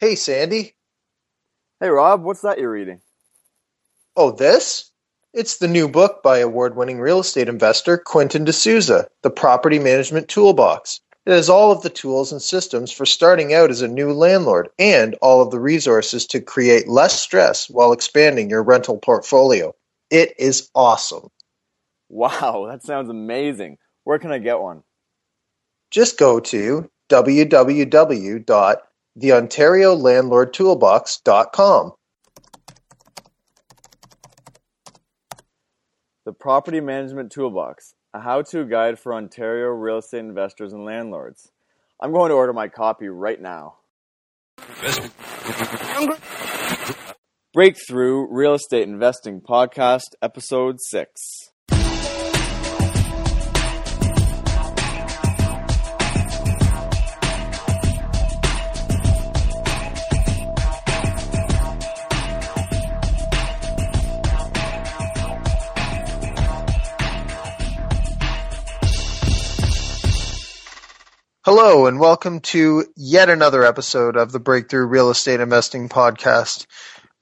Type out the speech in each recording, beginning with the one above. Hey, Sandy. Hey, Rob, what's that you're reading? Oh, this? It's the new book by award-winning real estate investor Quentin D'Souza, The Property Management Toolbox. It has all of the tools and systems for starting out as a new landlord and all of the resources to create less stress while expanding your rental portfolio. It is awesome. Wow, that sounds amazing. Where can I get one? Just go to www.theontariolandlordtoolbox.com. The Property Management Toolbox, a how-to guide for Ontario real estate investors and landlords. I'm going to order my copy right now. Breakthrough Real Estate Investing Podcast, Episode 6. Hello and welcome to yet another episode of the Breakthrough Real Estate Investing Podcast.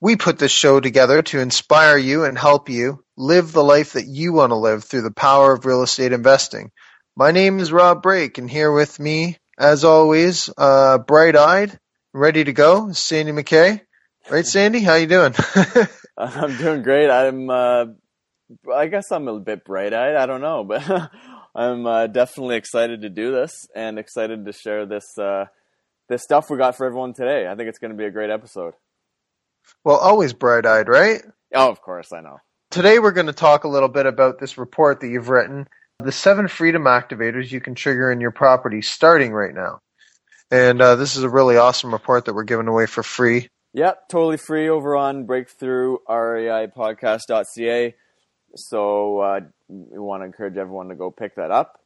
We put this show together to inspire you and help you live the life that you want to live through the power of real estate investing. My name is Rob Brake, and here with me, as always, bright-eyed, ready to go, Sandy McKay. Right, Sandy? How you doing? I'm doing great. I guess I'm a bit bright-eyed. I don't know, but I'm definitely excited to do this and excited to share this stuff we got for everyone today. I think it's going to be a great episode. Well, always bright-eyed, right? Oh, of course, I know. Today we're going to talk a little bit about this report that you've written, the 7 freedom activators you can trigger in your property starting right now. And this is a really awesome report that we're giving away for free. Yep, totally free over on breakthroughreipodcast.ca. So we want to encourage everyone to go pick that up.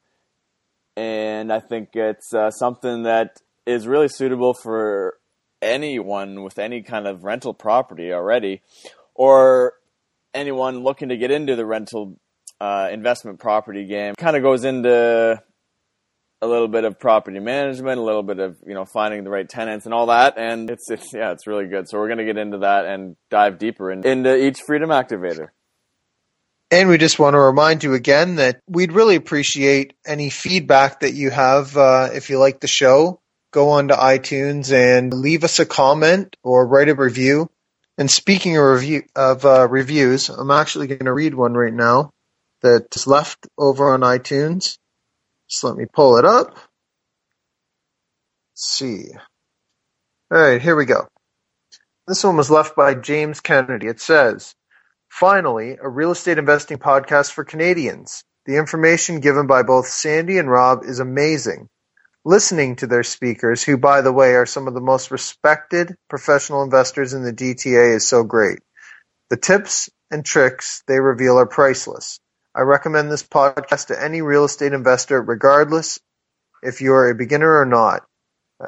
And I think it's something that is really suitable for anyone with any kind of rental property already, or anyone looking to get into the rental investment property game. It kind of goes into a little bit of property management, a little bit of, finding the right tenants and all that. And it's really good. So we're going to get into that and dive deeper into each freedom activator. And we just want to remind you again that we'd really appreciate any feedback that you have. If you like the show, go on to iTunes and leave us a comment or write a review. And speaking of reviews, I'm actually going to read one right now that's left over on iTunes. Just let me pull it up. Let's see. All right, here we go. This one was left by James Kennedy. It says, "Finally, a real estate investing podcast for Canadians. The information given by both Sandy and Rob is amazing. Listening to their speakers, who, by the way, are some of the most respected professional investors in the GTA, is so great. The tips and tricks they reveal are priceless. I recommend this podcast to any real estate investor, regardless if you are a beginner or not,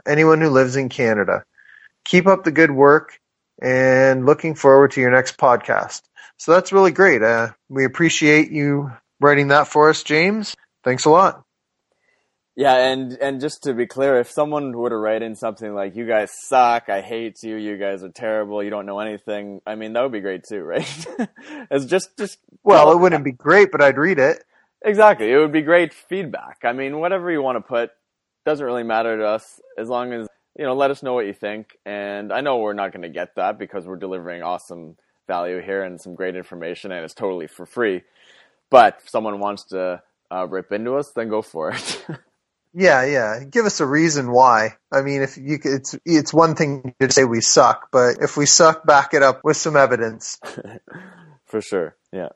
anyone who lives in Canada. Keep up the good work and looking forward to your next podcast." So that's really great. We appreciate you writing that for us, James. Thanks a lot. Yeah, and just to be clear, if someone were to write in something like, "You guys suck, I hate you, you guys are terrible, you don't know anything," I mean, that would be great too, right? It's just well, it wouldn't be great, but I'd read it. Exactly. It would be great feedback. I mean, whatever you want to put doesn't really matter to us, as long as, let us know what you think. And I know we're not going to get that because we're delivering awesome value here and some great information, and it's totally for free. But if someone wants to rip into us, then go for it. Yeah. Give us a reason why. I mean, it's one thing to say we suck, but if we suck, back it up with some evidence. For sure. Yeah.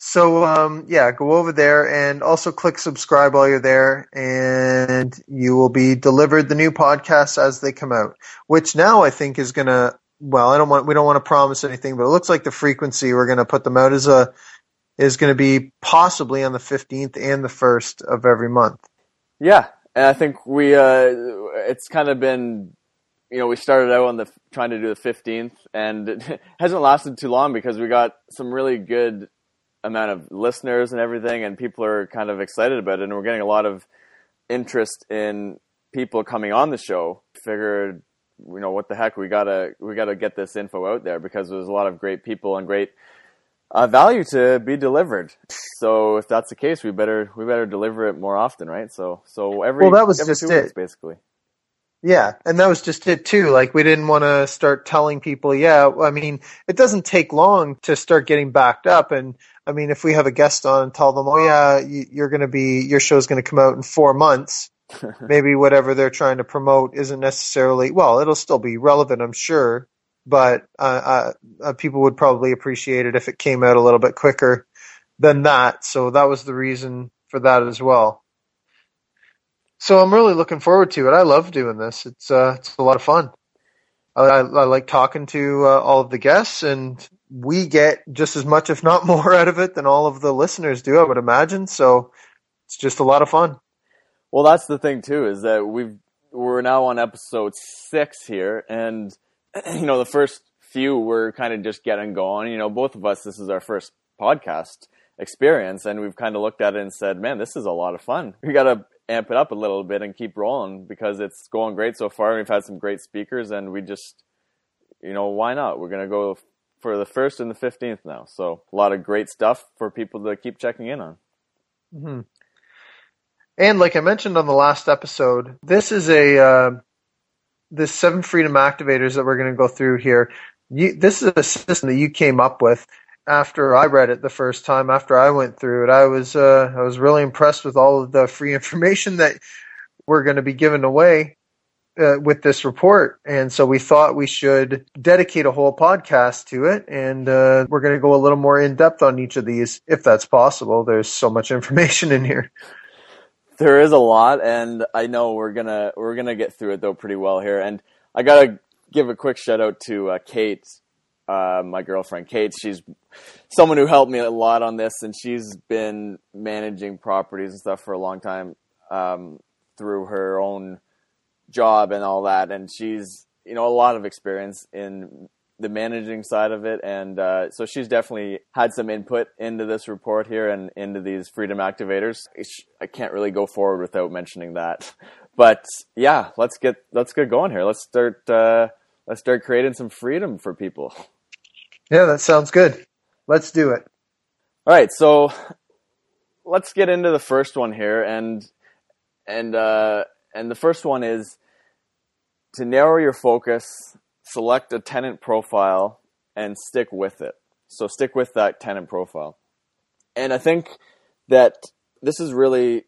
So, go over there and also click subscribe while you're there, and you will be delivered the new podcasts as they come out, which now I think is going to, we don't want to promise anything, but it looks like the frequency we're going to put them out is going to be possibly on the 15th and the 1st of every month. Yeah, and I think we it's kind of been, we started out on trying to do the 15th, and it hasn't lasted too long because we got some really good amount of listeners and everything, and people are kind of excited about it, and we're getting a lot of interest in people coming on the show. Figured you know, what the heck, we gotta get this info out there because there's a lot of great people and great value to be delivered. So if that's the case, we better deliver it more often, right? So every 2 weeks, basically. Yeah, and that was just it too. Like, we didn't want to start telling people, I mean, it doesn't take long to start getting backed up. And I mean, if we have a guest on and tell them, your show's going to come out in 4 months, maybe whatever they're trying to promote isn't necessarily, well, it'll still be relevant, I'm sure, but people would probably appreciate it if it came out a little bit quicker than that. So that was the reason for that as well. So I'm really looking forward to it. I love doing this. It's a lot of fun. I like talking to all of the guests, and we get just as much, if not more, out of it than all of the listeners do, I would imagine. So it's just a lot of fun. Well, that's the thing too, is that we're now on episode 6 here, and you know, the first few were kind of just getting going. You know, both of us, this is our first podcast experience, and we've kind of looked at it and said, "Man, this is a lot of fun. We got to amp it up a little bit and keep rolling because it's going great so far. We've had some great speakers, and we just, you know, why not? We're going to go for the 1st and the 15th now." So a lot of great stuff for people to keep checking in on. Mm-hmm. And like I mentioned on the last episode, this is the 7 freedom activators that we're going to go through here. This is a system that you came up with. After I read it the first time, after I went through it, I was really impressed with all of the free information that we're going to be giving away with this report. And so we thought we should dedicate a whole podcast to it, and we're going to go a little more in depth on each of these, if that's possible. There's so much information in here. There is a lot, and I know we're gonna get through it though pretty well here. And I gotta give a quick shout out to Kate. My girlfriend Kate, she's someone who helped me a lot on this, and she's been managing properties and stuff for a long time through her own job and all that. And she's, you know, a lot of experience in the managing side of it. And so she's definitely had some input into this report here and into these freedom activators. I can't really go forward without mentioning that. But yeah, let's get going here. Let's start creating some freedom for people. Yeah, that sounds good. Let's do it. All right, so let's get into the first one here, and the first one is to narrow your focus, select a tenant profile, and stick with it. So stick with that tenant profile. And I think that this is really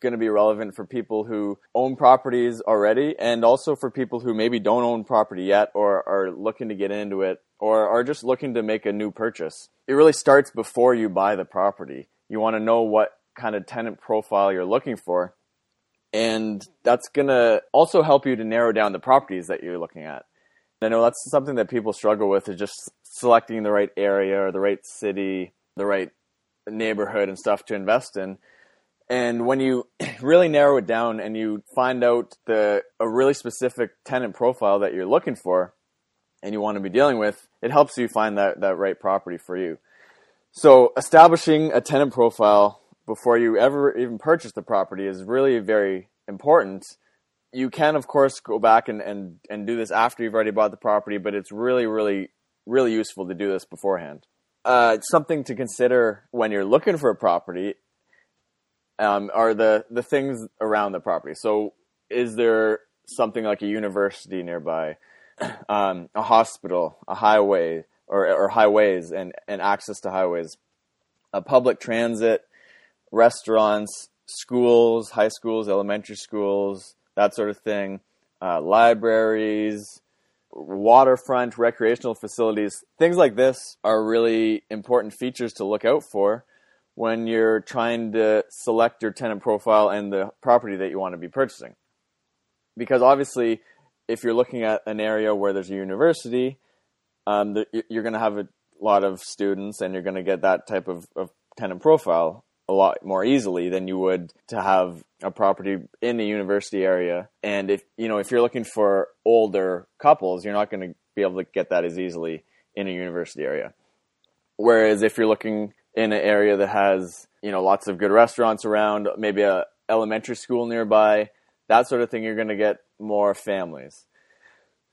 going to be relevant for people who own properties already, and also for people who maybe don't own property yet, or are looking to get into it, or are just looking to make a new purchase. It really starts before you buy the property. You want to know what kind of tenant profile you're looking for, and that's going to also help you to narrow down the properties that you're looking at. And I know that's something that people struggle with, is just selecting the right area or the right city, the right neighborhood and stuff to invest in. And when you really narrow it down and you find out a really specific tenant profile that you're looking for and you want to be dealing with, it helps you find that right property for you. So establishing a tenant profile before you ever even purchase the property is really very important. You can, of course, go back and do this after you've already bought the property, but it's really, really, really useful to do this beforehand. Something to consider when you're looking for a property are the things around the property. So is there something like a university nearby, a hospital, a highway, or highways and access to highways, a public transit, restaurants, schools, high schools, elementary schools, that sort of thing, libraries, waterfront, recreational facilities. Things like this are really important features to look out for when you're trying to select your tenant profile and the property that you want to be purchasing. Because obviously, if you're looking at an area where there's a university, you're going to have a lot of students, and you're going to get that type of tenant profile a lot more easily than you would to have a property in the university area. And if you're looking for older couples, you're not going to be able to get that as easily in a university area. Whereas if you're looking in an area that has, you know, lots of good restaurants around, maybe a elementary school nearby, that sort of thing, you're going to get more families.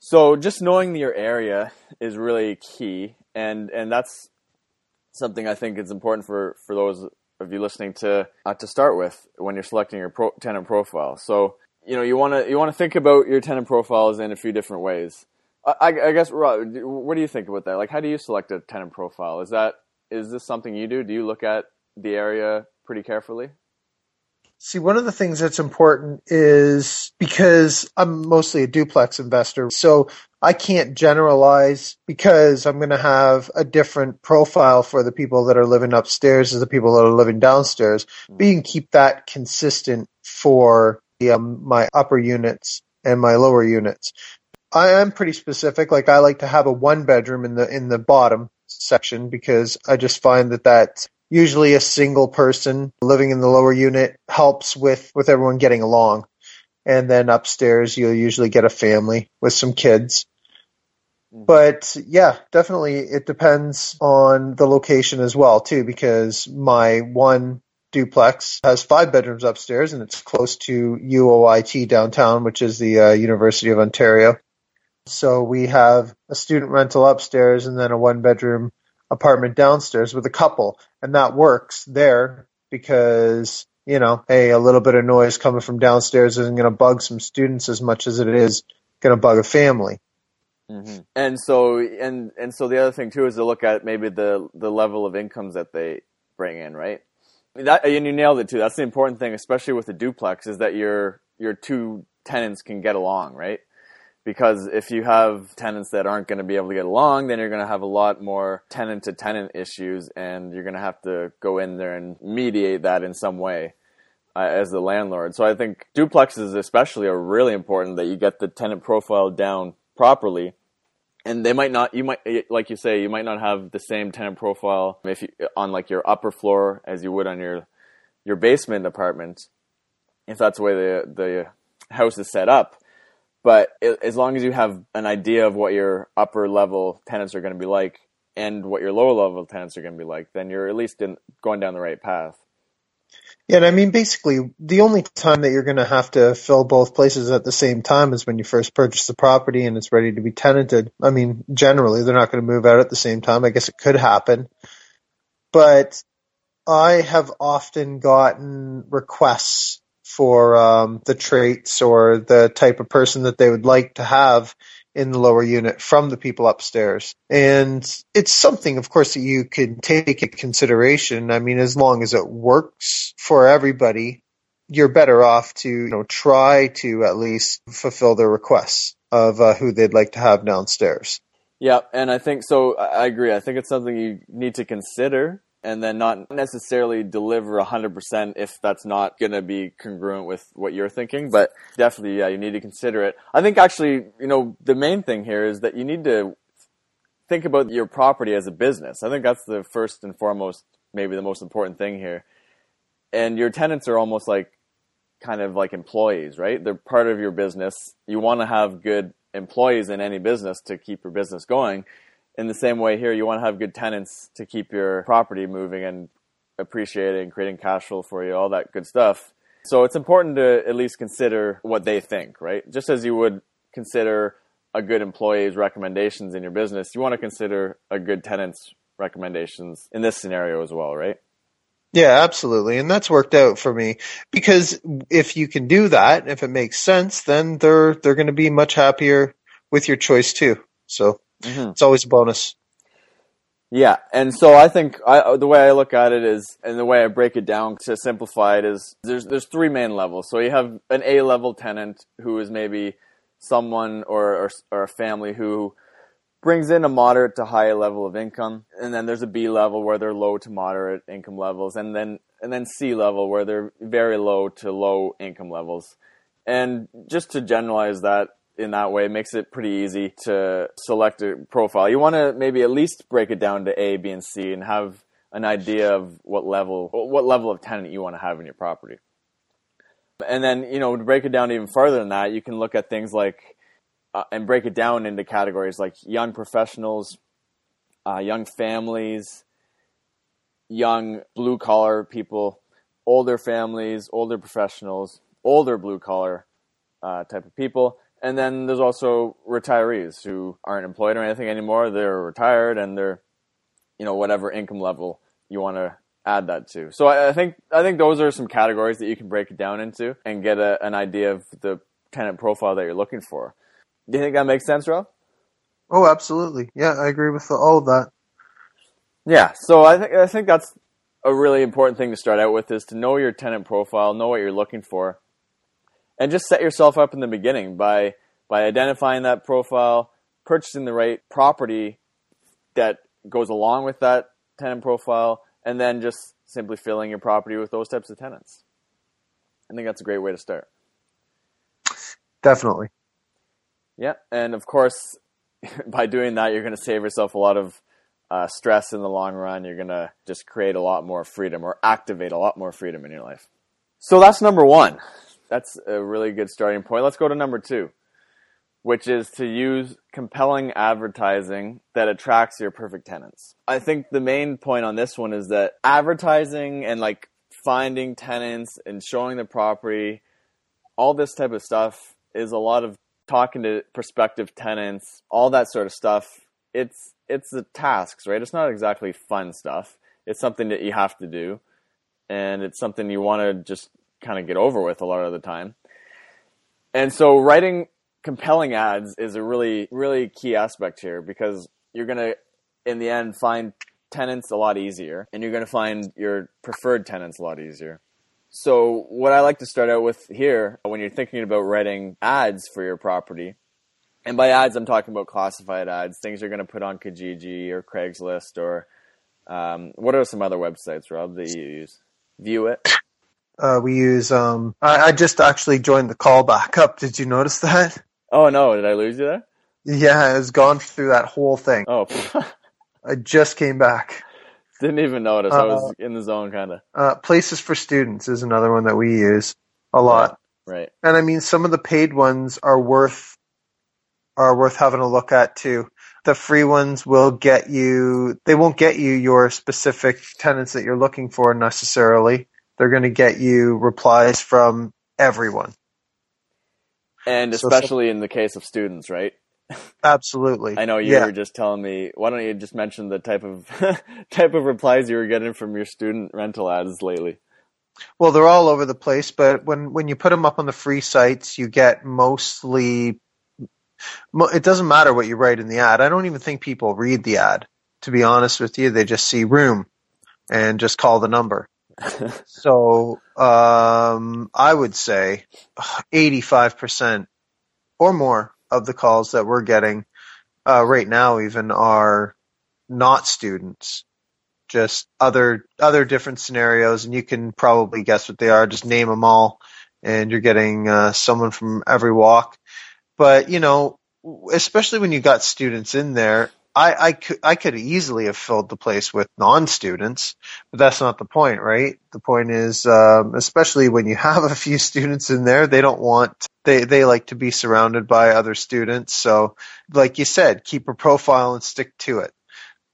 So just knowing your area is really key, and that's something I think is important for those of you listening to start with when you're selecting your tenant profile. So, you know, you want to think about your tenant profiles in a few different ways. I guess, Rob, what do you think about that? Like, how do you select a tenant profile? Is this something you do? Do you look at the area pretty carefully? See, one of the things that's important is, because I'm mostly a duplex investor, so I can't generalize because I'm going to have a different profile for the people that are living upstairs as the people that are living downstairs. But you can keep that consistent for my upper units and my lower units. I am pretty specific. Like, I like to have a one bedroom in the bottom section because I just find that that's usually a single person living in the lower unit helps with everyone getting along. And then upstairs, you'll usually get a family with some kids. But yeah, definitely it depends on the location as well too, because my one duplex has 5 bedrooms upstairs and it's close to UOIT downtown, which is the University of Ontario. So we have a student rental upstairs and then a one bedroom apartment downstairs with a couple. And that works there because, you know, hey, a little bit of noise coming from downstairs isn't going to bug some students as much as it is going to bug a family. Mm-hmm. And so the other thing too is to look at maybe the level of incomes that they bring in, right? That, and you nailed it too. That's the important thing, especially with the duplex, is that your two tenants can get along, right? Because if you have tenants that aren't going to be able to get along, then you're going to have a lot more tenant-to-tenant issues, and you're going to have to go in there and mediate that in some way as the landlord. So I think duplexes especially are really important that you get the tenant profile down properly. And they might not, like you say, you might not have the same tenant profile if you, on like your upper floor as you would on your basement apartment, if that's the way the house is set up. But as long as you have an idea of what your upper level tenants are going to be like and what your lower level tenants are going to be like, then you're at least going down the right path. Yeah, and I mean, basically, the only time that you're going to have to fill both places at the same time is when you first purchase the property and it's ready to be tenanted. I mean, generally, they're not going to move out at the same time. I guess it could happen. But I have often gotten requests for the traits or the type of person that they would like to have in the lower unit from the people upstairs. And it's something, of course, that you can take into consideration. I mean, as long as it works for everybody, you're better off to, you know, try to at least fulfill their requests of who they'd like to have downstairs. Yeah, and I think so. I agree. I think it's something you need to consider, and then not necessarily deliver 100% if that's not going to be congruent with what you're thinking. But definitely, yeah, you need to consider it. I think actually, you know, the main thing here is that you need to think about your property as a business. I think that's the first and foremost, maybe the most important thing here. And your tenants are almost like, kind of like employees, right? They're part of your business. You want to have good employees in any business to keep your business going. In the same way here, you want to have good tenants to keep your property moving and appreciating, creating cash flow for you, all that good stuff. So it's important to at least consider what they think, right? Just as you would consider a good employee's recommendations in your business, you want to consider a good tenant's recommendations in this scenario as well, right? Yeah, absolutely. And that's worked out for me because if you can do that, if it makes sense, then they're going to be much happier with your choice too. So mm-hmm. It's always a bonus. Yeah, and so I think the way I look at it is, and the way I break it down to simplify it is, there's 3 main levels. So you have an A-level tenant who is maybe someone or a family who brings in a moderate to high level of income, and then there's a B level where they're low to moderate income levels, and then C level where they're very low to low income levels. And just to generalize that, in that way, it makes it pretty easy to select a profile. You want to maybe at least break it down to A, B, and C and have an idea of what level of tenant you want to have in your property. And then, you know, to break it down even further than that, you can look at things like, and break it down into categories like young professionals, young families, young blue-collar people, older families, older professionals, older blue-collar type of people, And then there's also retirees who aren't employed or anything anymore. They're retired and they're, you know, whatever income level you want to add that to. So I think those are some categories that you can break it down into and get an idea of the tenant profile that you're looking for. Do you think that makes sense, Rob? Oh, absolutely. Yeah, I agree with all of that. Yeah, so I think that's a really important thing to start out with, is to know your tenant profile, know what you're looking for, and just set yourself up in the beginning by identifying that profile, purchasing the right property that goes along with that tenant profile, and then just simply filling your property with those types of tenants. I think that's a great way to start. Definitely. Yeah, and of course, by doing that, you're going to save yourself a lot of stress in the long run. You're going to just create a lot more freedom, or activate a lot more freedom in your life. So that's number one. That's a really good starting point. Let's go to number two, which is to use compelling advertising that attracts your perfect tenants. I think the main point on this one is that advertising and like finding tenants and showing the property, all this type of stuff is a lot of talking to prospective tenants, all that sort of stuff. It's the tasks, right? It's not exactly fun stuff. It's something that you have to do, and it's something you want to just kind of get over with a lot of the time. And so writing compelling ads is a really, really key aspect here, because you're going to, in the end, find tenants a lot easier, and you're going to find your preferred tenants a lot easier. So what I like to start out with here, when you're thinking about writing ads for your property, and by ads, I'm talking about classified ads, things you're going to put on Kijiji or Craigslist, or what are some other websites, Rob, that you use? View it. We use, I just actually joined the call back up. Did you notice that? Oh, no. Did I lose you there? Yeah, I was gone through that whole thing. Oh, I just came back. Didn't even notice. I was in the zone, kind of. Places for Students is another one that we use a lot. Right. And I mean, some of the paid ones are worth having a look at too. The free ones won't get you your specific tenants that you're looking for necessarily. They're going to get you replies from everyone. And especially in the case of students, right? Absolutely. I know you were just telling me, why don't you just mention the type of replies you were getting from your student rental ads lately? Well, they're all over the place, but when you put them up on the free sites, you get mostly, it doesn't matter what you write in the ad. I don't even think people read the ad, to be honest with you. They just see room and just call the number. So I would say 85% or more of the calls that we're getting right now even are not students, just other different scenarios, and you can probably guess what they are. Just name them all, and you're getting someone from every walk. But, you know, especially when you got students in there, I could easily have filled the place with non-students, but that's not the point, right? The point is, especially when you have a few students in there, they like to be surrounded by other students. So like you said, keep a profile and stick to it.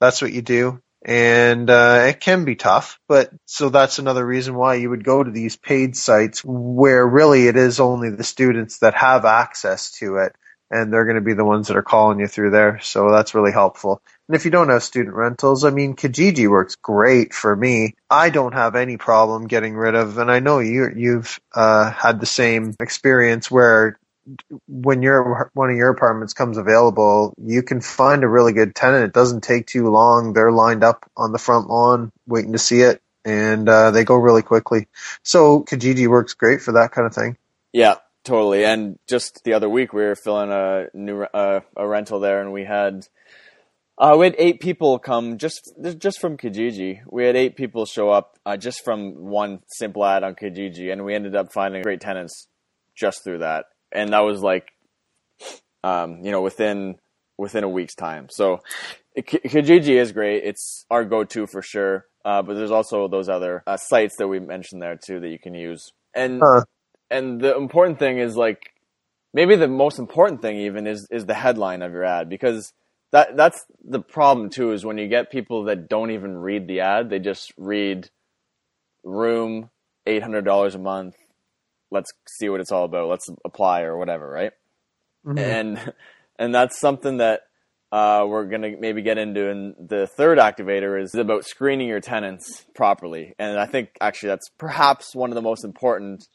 That's what you do. And it can be tough, but so that's another reason why you would go to these paid sites where really it is only the students that have access to it, and they're going to be the ones that are calling you through there. So that's really helpful. And if you don't have student rentals, I mean, Kijiji works great for me. I don't have any problem getting rid of, and I know you've had the same experience where when one of your apartments comes available, you can find a really good tenant. It doesn't take too long. They're lined up on the front lawn waiting to see it, and they go really quickly. So Kijiji works great for that kind of thing. Yeah, totally. And just the other week, we were filling a new a rental there, and we had 8 people come just from Kijiji. We had 8 people show up just from one simple ad on Kijiji, and we ended up finding great tenants just through that. And that was like, within a week's time. So Kijiji is great. It's our go-to for sure. But there's also those other sites that we mentioned there too that you can use. And the important thing is, like, maybe the most important thing even is the headline of your ad, because that's the problem too, is when you get people that don't even read the ad, they just read room, $800 a month. Let's see what it's all about. Let's apply or whatever, right? Mm-hmm. And that's something that we're going to maybe get into. And the third activator is about screening your tenants properly. And I think actually that's perhaps one of the most important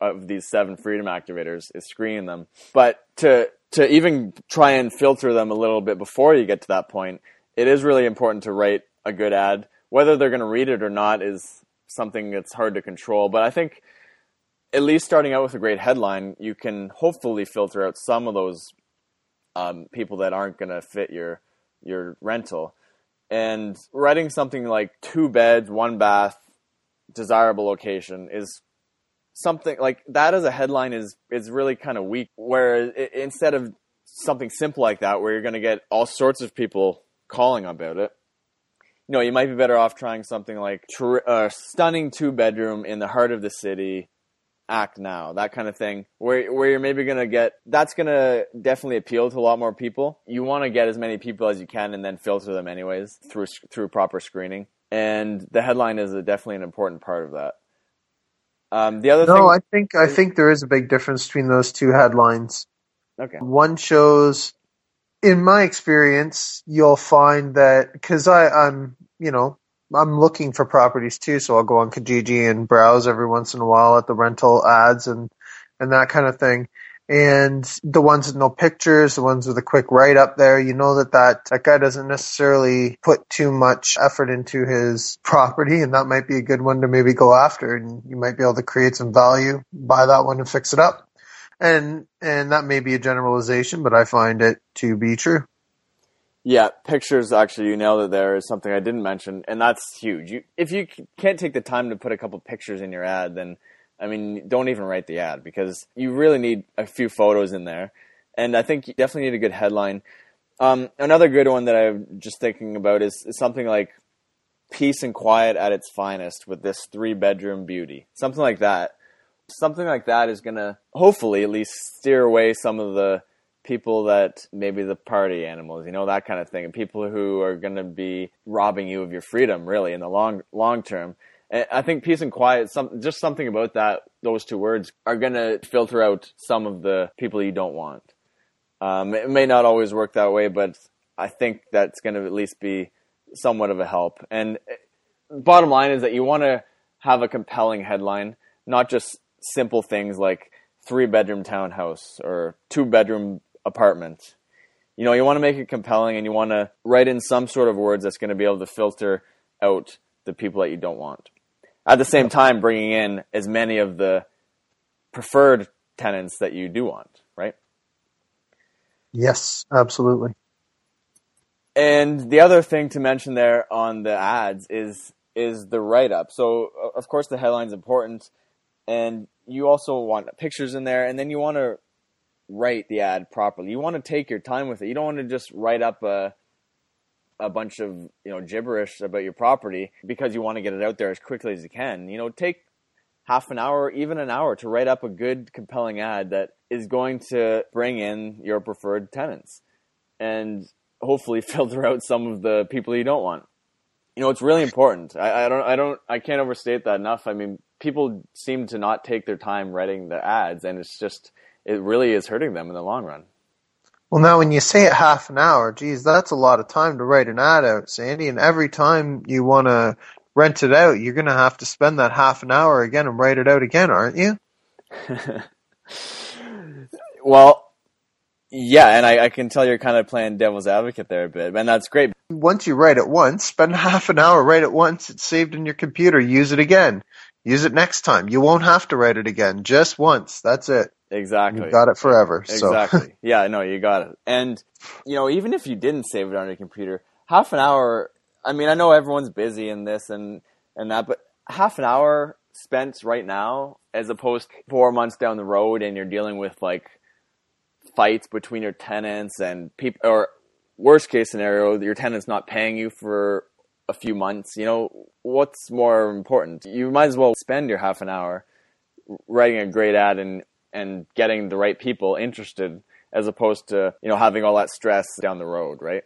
of these 7 freedom activators is screening them. But to even try and filter them a little bit before you get to that point, it is really important to write a good ad. Whether they're going to read it or not is something that's hard to control. But I think at least starting out with a great headline, you can hopefully filter out some of those people that aren't going to fit your rental. And writing something like 2 beds, 1 bath, desirable location is something like that as a headline is really kind of weak. Where instead of something simple like that, where you're going to get all sorts of people calling about it, you know, you might be better off trying something like stunning 2-bedroom in the heart of the city. Act now, that kind of thing, where you're maybe going to get, that's going to definitely appeal to a lot more people. You want to get as many people as you can and then filter them anyways through proper screening. And the headline is definitely an important part of that. I think there is a big difference between those 2 headlines. Okay. One shows, in my experience, you'll find that, because I'm looking for properties too, so I'll go on Kijiji and browse every once in a while at the rental ads and that kind of thing. And the ones with no pictures, the ones with a quick write-up there, you know that guy doesn't necessarily put too much effort into his property, and that might be a good one to maybe go after, and you might be able to create some value, buy that one and fix it up. And that may be a generalization, but I find it to be true. Yeah, pictures, actually, you nailed it there, is something I didn't mention, and that's huge. If you can't take the time to put a couple pictures in your ad, then, I mean, don't even write the ad, because you really need a few photos in there, and I think you definitely need a good headline. Another good one that I'm just thinking about is something like peace and quiet at its finest with this 3-bedroom beauty, something like that. Something like that is going to, hopefully, at least steer away some of the people that maybe the party animals, you know, that kind of thing, and people who are going to be robbing you of your freedom, really, in the long term. And I think peace and quiet, just something about that, those 2 words, are going to filter out some of the people you don't want. It may not always work that way, but I think that's going to at least be somewhat of a help. And bottom line is that you want to have a compelling headline, not just simple things like 3-bedroom townhouse or 2-bedroom apartment. You know, you want to make it compelling, and you want to write in some sort of words that's going to be able to filter out the people that you don't want. At the same time, bringing in as many of the preferred tenants that you do want, right? Yes, absolutely. And the other thing to mention there on the ads is the write-up. So, of course, the headline's important, and you also want pictures in there, and then you want to write the ad properly. You want to take your time with it. You don't want to just write up a bunch of, you know, gibberish about your property because you want to get it out there as quickly as you can. You know, take half an hour, even an hour, to write up a good, compelling ad that is going to bring in your preferred tenants and hopefully filter out some of the people you don't want. You know, it's really important. I can't overstate that enough. I mean, people seem to not take their time writing the ads, and it really is hurting them in the long run. Well, now when you say it half an hour, geez, that's a lot of time to write an ad out, Sandy. And every time you want to rent it out, you're going to have to spend that half an hour again and write it out again, aren't you? Well, yeah, and I can tell you're kind of playing devil's advocate there a bit, and that's great. Once you write it once, spend half an hour, write it once, it's saved in your computer, use it again. Use it next time. You won't have to write it again. Just once. That's it. Exactly. You've got it forever. Exactly. So. Yeah, no, you got it. And, you know, even if you didn't save it on your computer, half an hour, I mean, I know everyone's busy in this and that, but half an hour spent right now as opposed to 4 months down the road and you're dealing with, like, fights between your tenants and people, or worst case scenario, your tenant's not paying you for a few months, you know, what's more important? You might as well spend your half an hour writing a great ad and getting the right people interested as opposed to, you know, having all that stress down the road, right?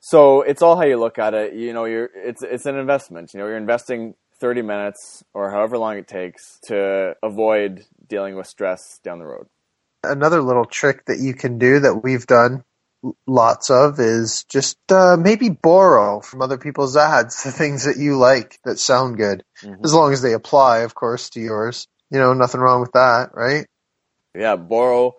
So it's all how you look at it. You know, it's an investment. You know, you're investing 30 minutes or however long it takes to avoid dealing with stress down the road. Another little trick that you can do that we've done lots of is just maybe borrow from other people's ads the things that you like that sound good, mm-hmm. as long as they apply, of course, to yours. You know, nothing wrong with that, right? Yeah, borrow.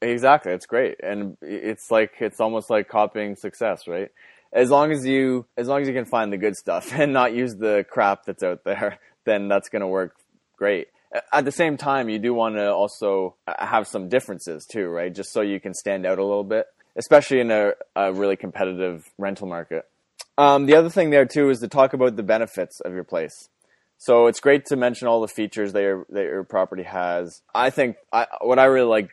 Exactly. It's great. And it's like, it's almost like copying success, right? As long as you can find the good stuff and not use the crap that's out there, then that's going to work great. At the same time, you do want to also have some differences too, right? Just so you can stand out a little bit, especially in a really competitive rental market. The other thing there too is to talk about the benefits of your place. So it's great to mention all the features that your property has. What I really like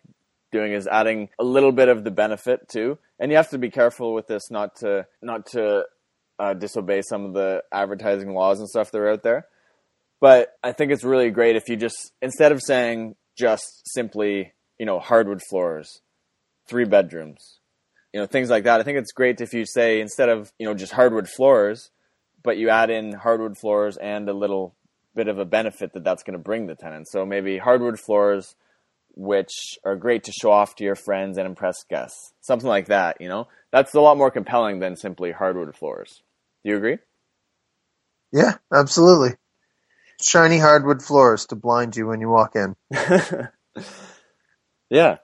doing is adding a little bit of the benefit too. And you have to be careful with this not to disobey some of the advertising laws and stuff that are out there. But I think it's really great if you just, instead of saying just simply, you know, hardwood floors, 3 bedrooms, you know, things like that. I think it's great if you say, instead of, you know, just hardwood floors, but you add in hardwood floors and a little bit of a benefit that's going to bring the tenant. So maybe hardwood floors, which are great to show off to your friends and impress guests. Something like that, you know? That's a lot more compelling than simply hardwood floors. Do you agree? Yeah, absolutely. Shiny hardwood floors to blind you when you walk in. Yeah.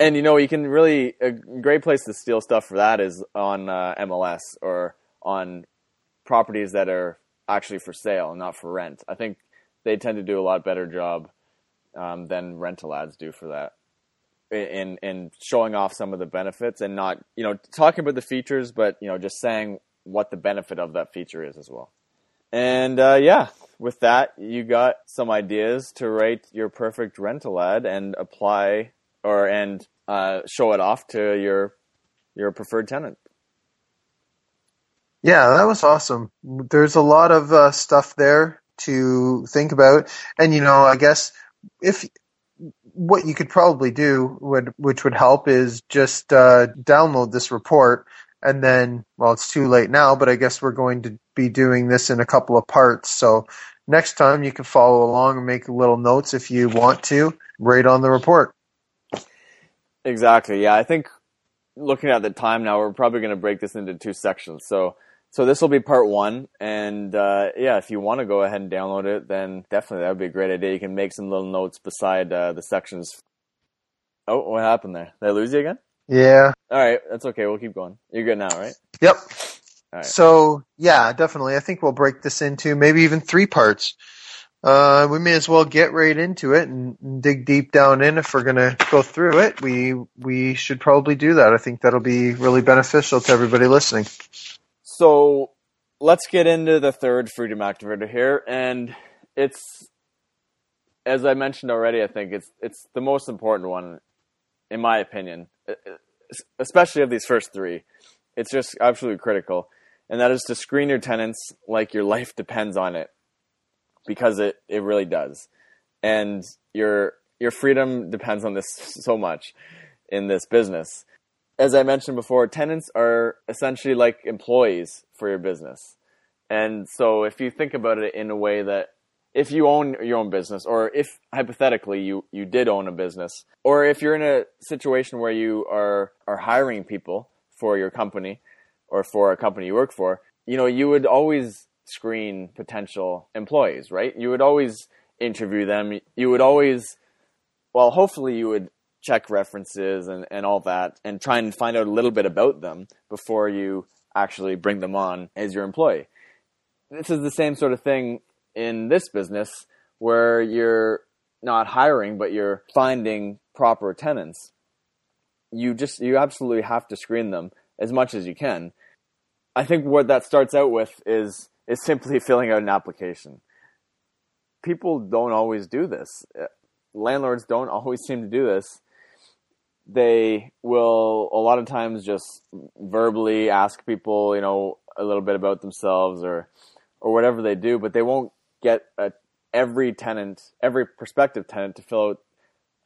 And, you know, you can really... A great place to steal stuff for that is on MLS or on properties that are actually for sale and not for rent. I think they tend to do a lot better job than rental ads do for that, in showing off some of the benefits and not, you know, talking about the features, but, you know, just saying what the benefit of that feature is as well. And yeah, with that, you got some ideas to write your perfect rental ad and apply and show it off to your preferred tenant. Yeah, that was awesome. There's a lot of stuff there to think about, and, you know, I guess. If what you could probably do, which would help, is just download this report, and then, well, it's too late now, but I guess we're going to be doing this in a couple of parts. So next time you can follow along and make little notes if you want to, right on the report. Exactly. Yeah, I think looking at the time now, we're probably going to break this into 2 sections. So this will be part 1, and yeah, if you want to go ahead and download it, then definitely that would be a great idea. You can make some little notes beside the sections. Oh, what happened there? Did I lose you again? Yeah. All right, that's okay. We'll keep going. You're good now, right? Yep. All right. So yeah, definitely. I think we'll break this into maybe even 3 parts. We may as well get right into it and dig deep down in. If we're going to go through it, we should probably do that. I think that'll be really beneficial to everybody listening. So let's get into the 3rd freedom activator here, and it's, as I mentioned already, I think it's the most important one, in my opinion, especially of these first 3. It's just absolutely critical, and that is to screen your tenants like your life depends on it, because it really does, and your freedom depends on this so much in this business. As I mentioned before, tenants are essentially like employees for your business. And so if you think about it in a way that if you own your own business, or if hypothetically you did own a business, or if you're in a situation where you are hiring people for your company or for a company you work for, you know, you would always screen potential employees, right? You would always interview them. You would always, well, hopefully you would check references and all that, and try and find out a little bit about them before you actually bring them on as your employee. This is the same sort of thing in this business, where you're not hiring, but you're finding proper tenants. You absolutely have to screen them as much as you can. I think what that starts out with is simply filling out an application. People don't always do this. Landlords don't always seem to do this. They will a lot of times just verbally ask people, you know, a little bit about themselves or whatever they do, but they won't get every prospective tenant to fill out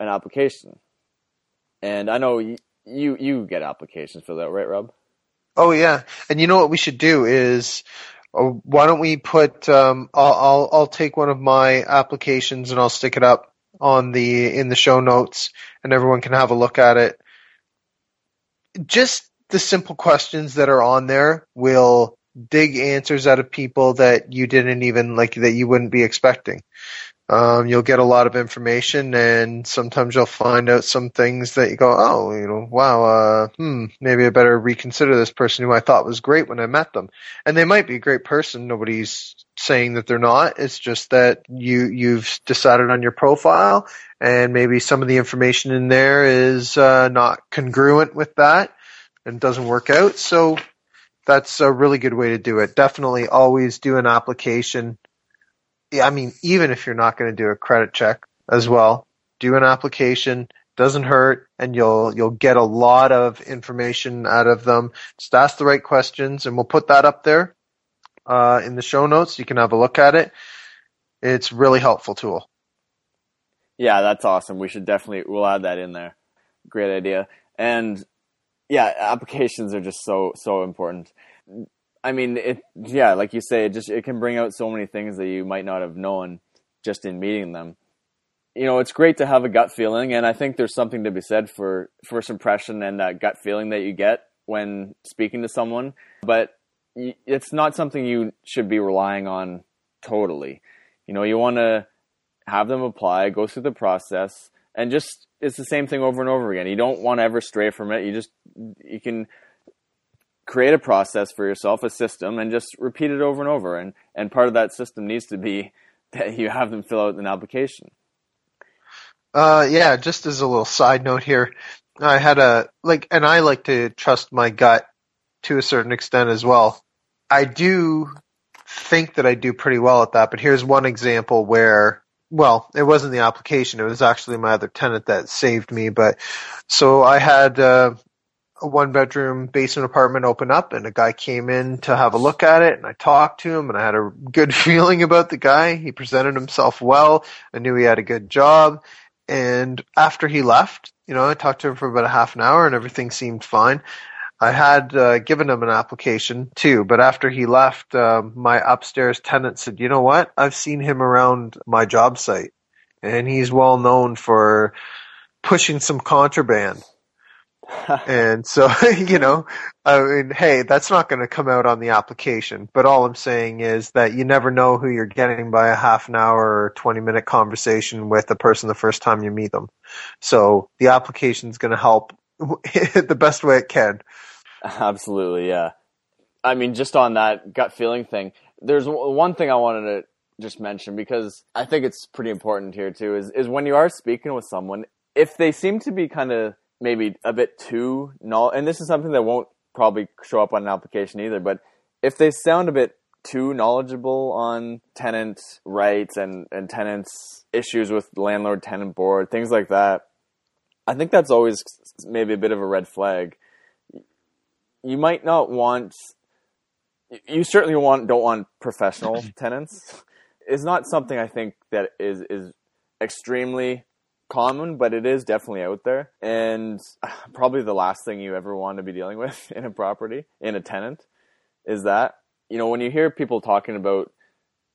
an application. And I know you get applications for that, right, Rob? Oh yeah, and you know what we should do is, why don't we put? I'll take one of my applications and I'll stick it up on the in the show notes, and everyone can have a look at it. Just the simple questions that are on there will dig answers out of people that you didn't even like, that you wouldn't be expecting. You'll get a lot of information, and sometimes you'll find out some things that you go, oh, you know, wow, maybe I better reconsider this person who I thought was great when I met them. And they might be a great person. Nobody's saying that they're not. It's just that you've decided on your profile, and maybe some of the information in there is not congruent with that and doesn't work out. So that's a really good way to do it. Definitely always do an application. I mean, even if you're not going to do a credit check as well, do an application. Doesn't hurt, and you'll get a lot of information out of them. Just ask the right questions, and we'll put that up there in the show notes. You can have a look at it. It's a really helpful tool. Yeah, that's awesome. We'll add that in there. Great idea. And yeah, applications are just so important. I mean, like you say, it can bring out so many things that you might not have known just in meeting them. You know, it's great to have a gut feeling, and I think there's something to be said for first impression and that gut feeling that you get when speaking to someone, but it's not something you should be relying on totally. You know, you want to have them apply, go through the process, and just, it's the same thing over and over again. You don't want to ever stray from it. You can create a process for yourself, a system, and just repeat it over and over. And part of that system needs to be that you have them fill out an application. Yeah, just as a little side note here, I had and I like to trust my gut to a certain extent as well. I do think that I do pretty well at that, but here's one example where, well, it wasn't the application. It was actually my other tenant that saved me. But so I had, a one-bedroom basement apartment open up, and a guy came in to have a look at it, and I talked to him, and I had a good feeling about the guy. He presented himself well. I knew he had a good job. And after he left, you know, I talked to him for about a half an hour, and everything seemed fine. I had given him an application too, but after he left, my upstairs tenant said, you know what, I've seen him around my job site, and he's well known for pushing some contraband. And so, you know, I mean, hey, that's not going to come out on the application. But all I'm saying is that you never know who you're getting by a half an hour or 20-minute conversation with a person the first time you meet them. So the application is going to help the best way it can. Absolutely, yeah. I mean, just on that gut feeling thing, there's one thing I wanted to just mention, because I think it's pretty important here too, is when you are speaking with someone, if they seem to be kind of maybe a bit too knowledgeable, and this is something that won't probably show up on an application either, but if they sound a bit too knowledgeable on tenant rights and tenants' issues with landlord-tenant board, things like that, I think that's always maybe a bit of a red flag. You might not want, you certainly don't want professional tenants. It's not something I think that is extremely common, but it is definitely out there, and probably the last thing you ever want to be dealing with in a property, in a tenant, is that, you know, when you hear people talking about,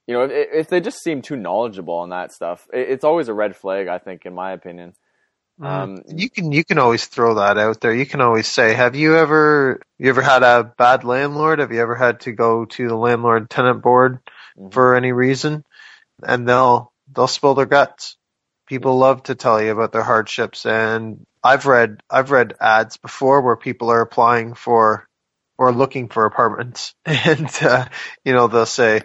you know, if they just seem too knowledgeable on that stuff, it's always a red flag, I think, in my opinion. You can always throw that out there. You can always say, have you ever had a bad landlord? Have you ever had to go to the landlord tenant board for any reason? And they'll spill their guts. People love to tell you about their hardships, and I've read ads before where people are applying for or looking for apartments, and you know, they'll say,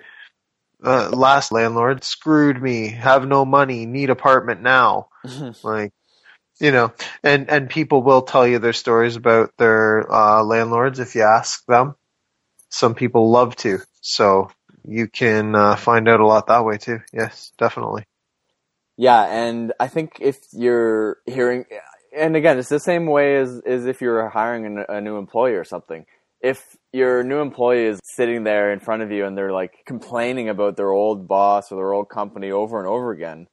"Last landlord screwed me. Have no money. Need apartment now." Like, you know, and people will tell you their stories about their landlords if you ask them. Some people love to, so you can find out a lot that way too. Yes, definitely. Yeah, and I think if you're hearing, and again, it's the same way as if you're hiring a new employee or something. If your new employee is sitting there in front of you and they're like complaining about their old boss or their old company over and over again,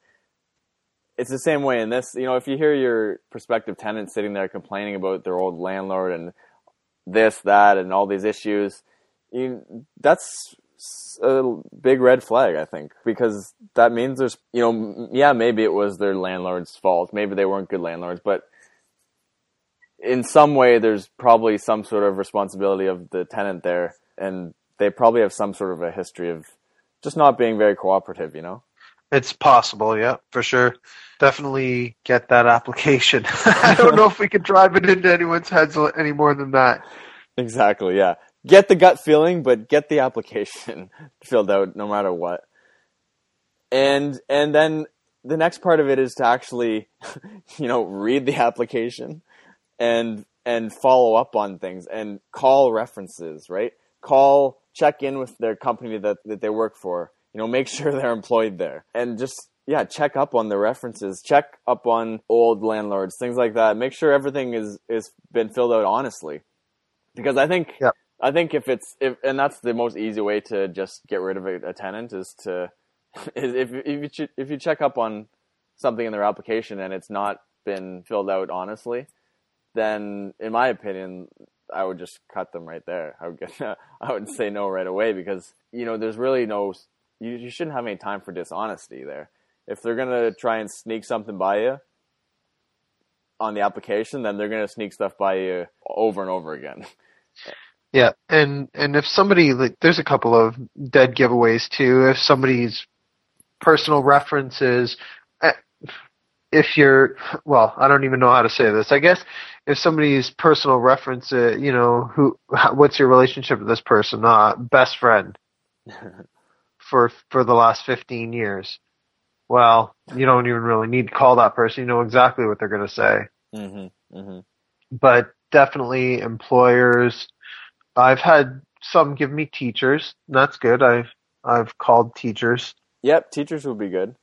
it's the same way in this. You know, if you hear your prospective tenant sitting there complaining about their old landlord and this, that, and all these issues, that's a big red flag, I think, because that means there's, you know, yeah, maybe it was their landlord's fault. Maybe they weren't good landlords, but in some way there's probably some sort of responsibility of the tenant there, and they probably have some sort of a history of just not being very cooperative, you know? It's possible, yeah, for sure. Definitely get that application. I don't know if we can drive it into anyone's heads any more than that. Exactly, yeah. Get the gut feeling, but get the application filled out no matter what. And then the next part of it is to actually, you know, read the application and follow up on things and call references, right? Call, check in with their company that they work for. You know, make sure they're employed there. And just, yeah, check up on the references. Check up on old landlords, things like that. Make sure everything is been filled out honestly. Because I think, yeah. I think and that's the most easy way to just get rid of a tenant is if you check up on something in their application and it's not been filled out honestly, then in my opinion, I would just cut them right there. I would say no right away because, you know, there's really no... You shouldn't have any time for dishonesty there. If they're going to try and sneak something by you on the application, then they're going to sneak stuff by you over and over again. Yeah, and if somebody, like, there's a couple of dead giveaways too. If somebody's personal references, I don't even know how to say this. I guess if somebody's personal reference, you know, what's your relationship with this person? Best friend. For the last 15 years. Well, you don't even really need to call that person. You know exactly what they're going to say. Mm-hmm, mm-hmm. But definitely employers. I've had some give me teachers. That's good. I've called teachers. Yep, teachers would be good.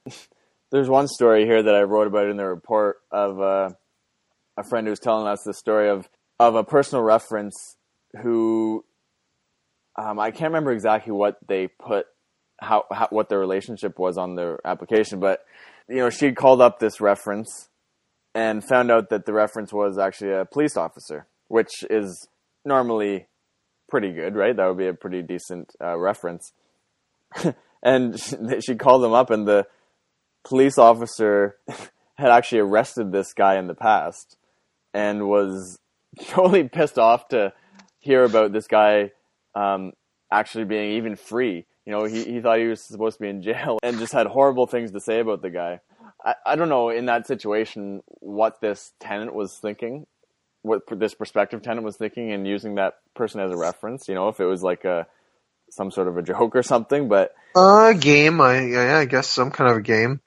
There's one story here that I wrote about in the report of a friend who was telling us the story of a personal reference who I can't remember exactly what they put, what their relationship was on their application, but you know, she called up this reference and found out that the reference was actually a police officer, which is normally pretty good, right? That would be a pretty decent reference. And she called them up, and the police officer had actually arrested this guy in the past and was totally pissed off to hear about this guy actually being even free. You know, he thought he was supposed to be in jail and just had horrible things to say about the guy. I don't know in that situation what this tenant was thinking, what this prospective tenant was thinking and using that person as a reference, you know, if it was like some sort of a joke or something, but... game, I guess some kind of a game.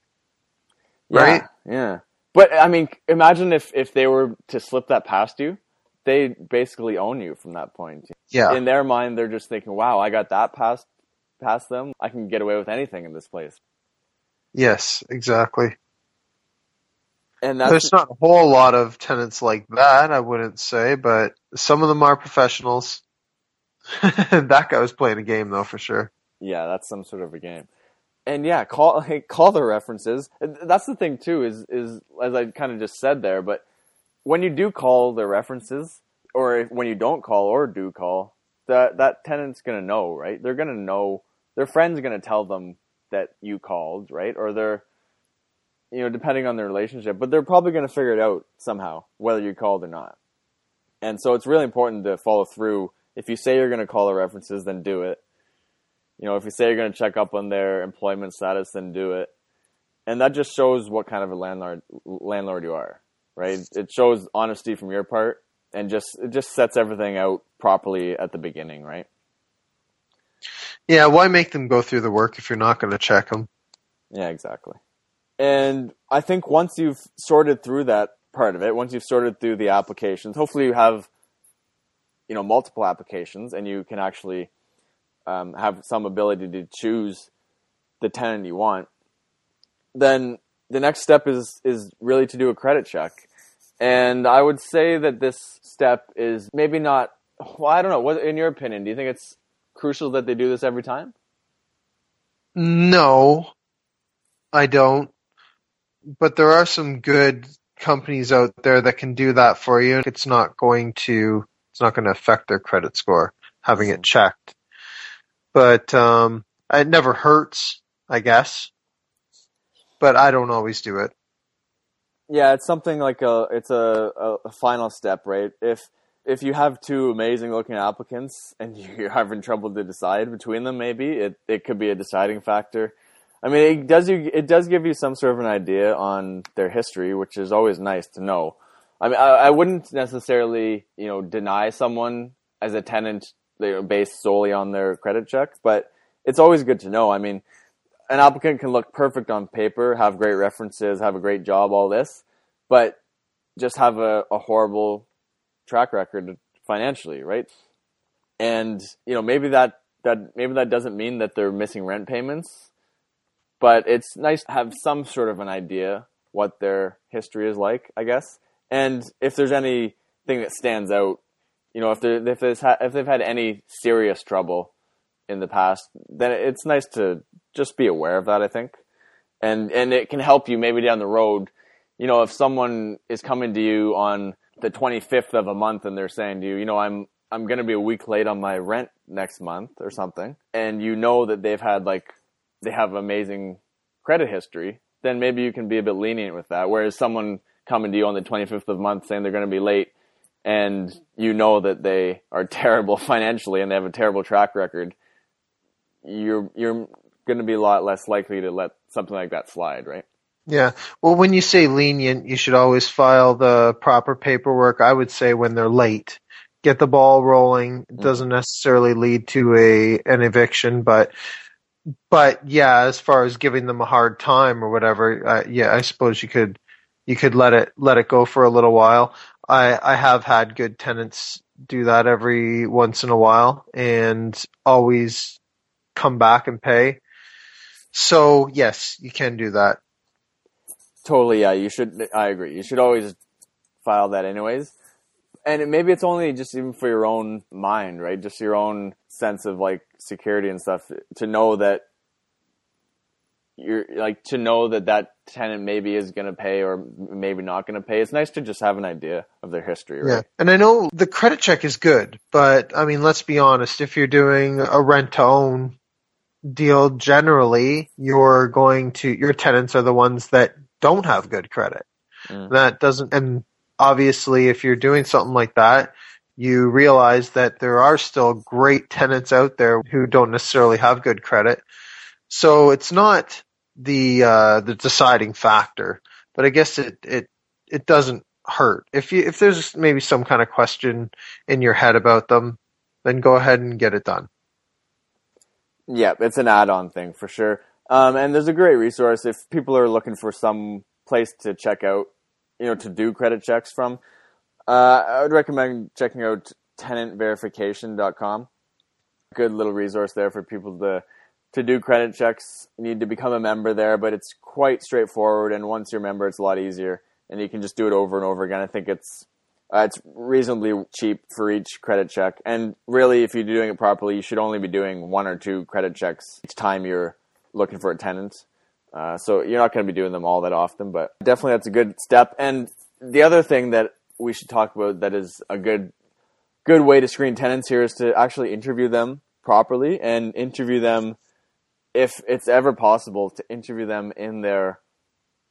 Yeah, right? Yeah. But, I mean, imagine if they were to slip that past you, they basically own you from that point. Yeah. In their mind, they're just thinking, wow, I got that past them, I can get away with anything in this place. Yes, exactly. And there's not a whole lot of tenants like that, I wouldn't say, but some of them are professionals. That guy was playing a game, though, for sure. Yeah, that's some sort of a game. And yeah, call the references. That's the thing too, is as I kind of just said there, but when you do call the references, or when you don't call or do call, that tenant's gonna know, right? They're gonna know. Their friend's gonna tell them that you called, right? Or they're, you know, depending on their relationship, but they're probably gonna figure it out somehow whether you called or not. And so it's really important to follow through. If you say you're gonna call the references, then do it. You know, if you say you're gonna check up on their employment status, then do it. And that just shows what kind of a landlord you are, right? It shows honesty from your part. And it just sets everything out properly at the beginning, right? Yeah, why make them go through the work if you're not going to check them? Yeah, exactly. And I think once you've sorted through that part of it, once you've sorted through the applications, hopefully you have, you know, multiple applications and you can actually have some ability to choose the tenant you want, then the next step is really to do a credit check. And I would say that this step is maybe not... Well, I don't know. What, in your opinion, do you think it's crucial that they do this every time? No, I don't. But there are some good companies out there that can do that for you. It's not going to affect their credit score, having it checked. But it never hurts, I guess. But I don't always do it. Yeah, it's something like a final step, right? If you have two amazing looking applicants and you're having trouble to decide between them, maybe it could be a deciding factor. I mean, it does give you some sort of an idea on their history, which is always nice to know. I mean, I wouldn't necessarily, deny someone as a tenant based solely on their credit check, but it's always good to know. I mean, an applicant can look perfect on paper, have great references, have a great job, all this, but just have a horrible track record financially, right? And maybe that doesn't mean that they're missing rent payments. But it's nice to have some sort of an idea what their history is like, I guess. And if there's anything that stands out, if they've had any serious trouble in the past, then it's nice to just be aware of that, I think. And it can help you maybe down the road. If someone is coming to you on the 25th of a month and they're saying to you, I'm going to be a week late on my rent next month or something, and that they've had they have amazing credit history, then maybe you can be a bit lenient with that. Whereas someone coming to you on the 25th of the month saying they're going to be late and that they are terrible financially and they have a terrible track record, you're going to be a lot less likely to let something like that slide, right? Yeah. Well, when you say lenient, you should always file the proper paperwork. I would say when they're late, get the ball rolling. It doesn't necessarily lead to an eviction, But yeah, as far as giving them a hard time or whatever, I suppose you could let it go for a little while. I have had good tenants do that every once in a while and always come back and pay. So yes, you can do that. Totally, yeah. I agree. You should always file that anyways. And maybe it's only just even for your own mind, right? Just your own sense of security and stuff, to know that that tenant maybe is going to pay or maybe not going to pay. It's nice to just have an idea of their history, right? Yeah. And I know the credit check is good, but I mean, let's be honest. If you're doing a rent to own deal, generally your tenants are the ones that don't have good credit. Mm. Obviously, if you're doing something like that, you realize that there are still great tenants out there who don't necessarily have good credit. So it's not the deciding factor, but I guess it doesn't hurt. If there's maybe some kind of question in your head about them, then go ahead and get it done. Yeah, it's an add-on thing for sure. And there's a great resource if people are looking for some place to check out, to do credit checks from. I would recommend checking out tenantverification.com. Good little resource there for people to do credit checks. You need to become a member there, but it's quite straightforward. And once you're a member, it's a lot easier. And you can just do it over and over again. I think it's reasonably cheap for each credit check. And really, if you're doing it properly, you should only be doing one or two credit checks each time you're looking for a tenant. So you're not going to be doing them all that often, but definitely that's a good step. And the other thing that we should talk about that is a good way to screen tenants here is to actually interview them properly, and interview them, if it's ever possible, to interview them in their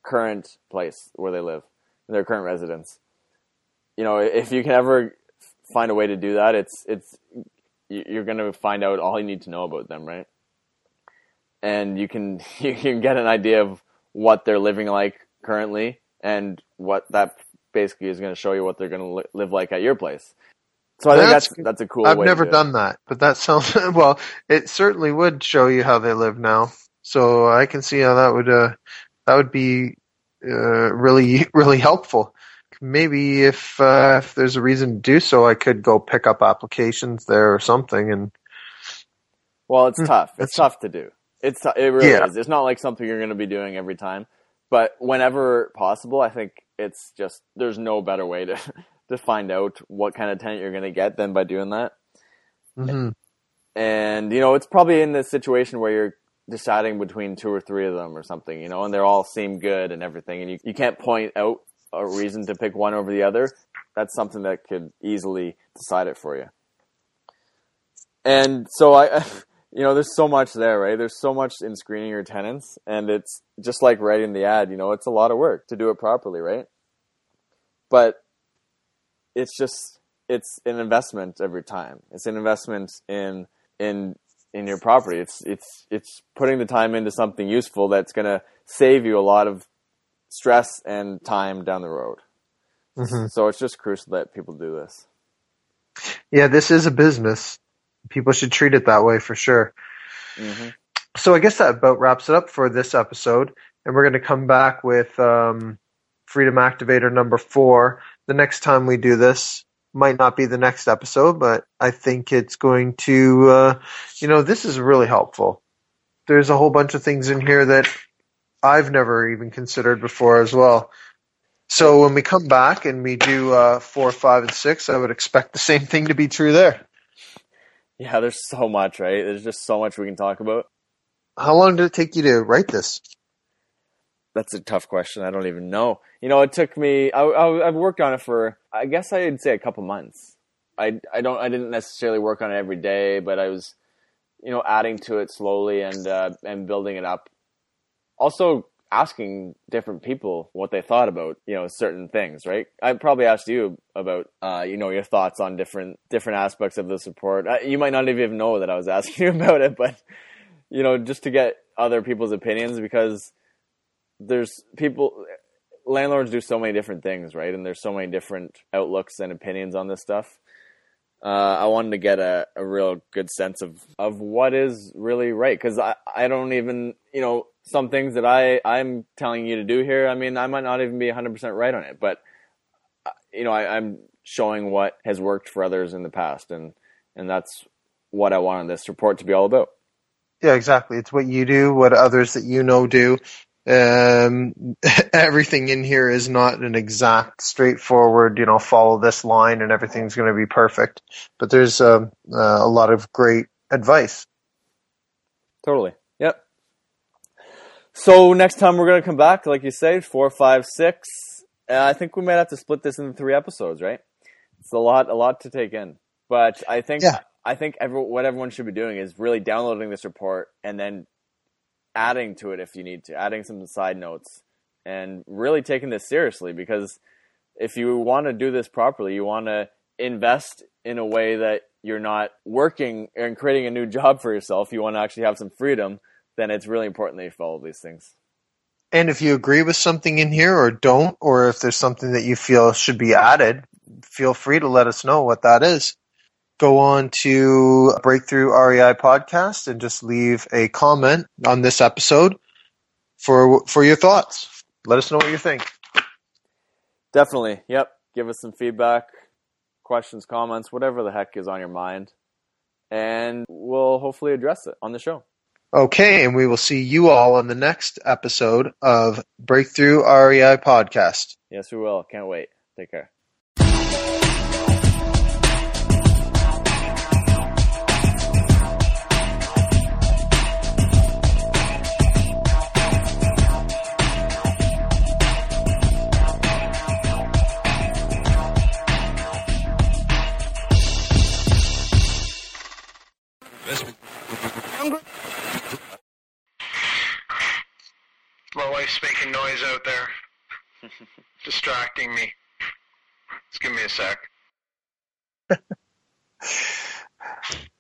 current place where they live, in their current residence. If you can ever find a way to do that, it's you're going to find out all you need to know about them, right? And you can get an idea of what they're living like currently, and what that basically is going to show you what they're going to live like at your place. So I think that's a cool way. I've never done that, but that sounds well. It certainly would show you how they live now. So I can see how that would be really really helpful. Maybe if there's a reason to do so, I could go pick up applications there or something. And well, it's tough. It's tough to do. It really is. It's not like something you're going to be doing every time, but whenever possible, I think it's just, there's no better way to find out what kind of tenant you're going to get than by doing that. Mm-hmm. And, it's probably in this situation where you're deciding between two or three of them or something, and they all seem good and everything, and you can't point out a reason to pick one over the other. That's something that could easily decide it for you. And so you know, there's so much there, right? There's so much in screening your tenants, and it's just like writing the ad, you know, it's a lot of work to do it properly, right? But it's just, it's an investment every time. It's an investment in your property. It's putting the time into something useful that's going to save you a lot of stress and time down the road. Mm-hmm. So it's just crucial that people do this. Yeah, this is a business. People should treat it that way for sure. Mm-hmm. So I guess that about wraps it up for this episode. And we're going to come back with Freedom Activator number 4. The next time we do this might not be the next episode, but I think it's going to, this is really helpful. There's a whole bunch of things in here that I've never even considered before as well. So when we come back and we do 4, 5, and 6, I would expect the same thing to be true there. Yeah, there's so much, right? There's just so much we can talk about. How long did it take you to write this? That's a tough question. I don't even know. You know, it took me. I've worked on it for, I guess I'd say, a couple months. I didn't necessarily work on it every day, but I was, adding to it slowly and building it up. Also, asking different people what they thought about, certain things, right? I probably asked you about, your thoughts on different aspects of this report. You might not even know that I was asking you about it, but just to get other people's opinions, because there's people, landlords do so many different things, right? And there's so many different outlooks and opinions on this stuff. I wanted to get a real good sense of what is really right. Cause I don't even, some things that I'm telling you to do here, I mean, I might not even be 100% right on it, but I'm showing what has worked for others in the past. And that's what I wanted this report to be all about. Yeah, exactly. It's what you do, what others that do. Everything in here is not an exact, straightforward, follow this line and everything's going to be perfect. But there's a lot of great advice. Totally. Yep. So next time we're going to come back, like you say, 4, 5, 6. I think we might have to split this into 3 episodes, right? It's a lot to take in. But I think what everyone should be doing is really downloading this report and then adding to it if you need to, adding some side notes, and really taking this seriously, because if you want to do this properly, you want to invest in a way that you're not working and creating a new job for yourself. You want to actually have some freedom. Then it's really important that you follow these things. And if you agree with something in here or don't, or if there's something that you feel should be added, feel free to let us know what that is. Go on to Breakthrough REI Podcast and just leave a comment on this episode for your thoughts. Let us know what you think. Definitely. Yep. Give us some feedback, questions, comments, whatever the heck is on your mind. And we'll hopefully address it on the show. Okay. And we will see you all on the next episode of Breakthrough REI Podcast. Yes, we will. Can't wait. Take care. Noise out there, distracting me. Just give me a sec.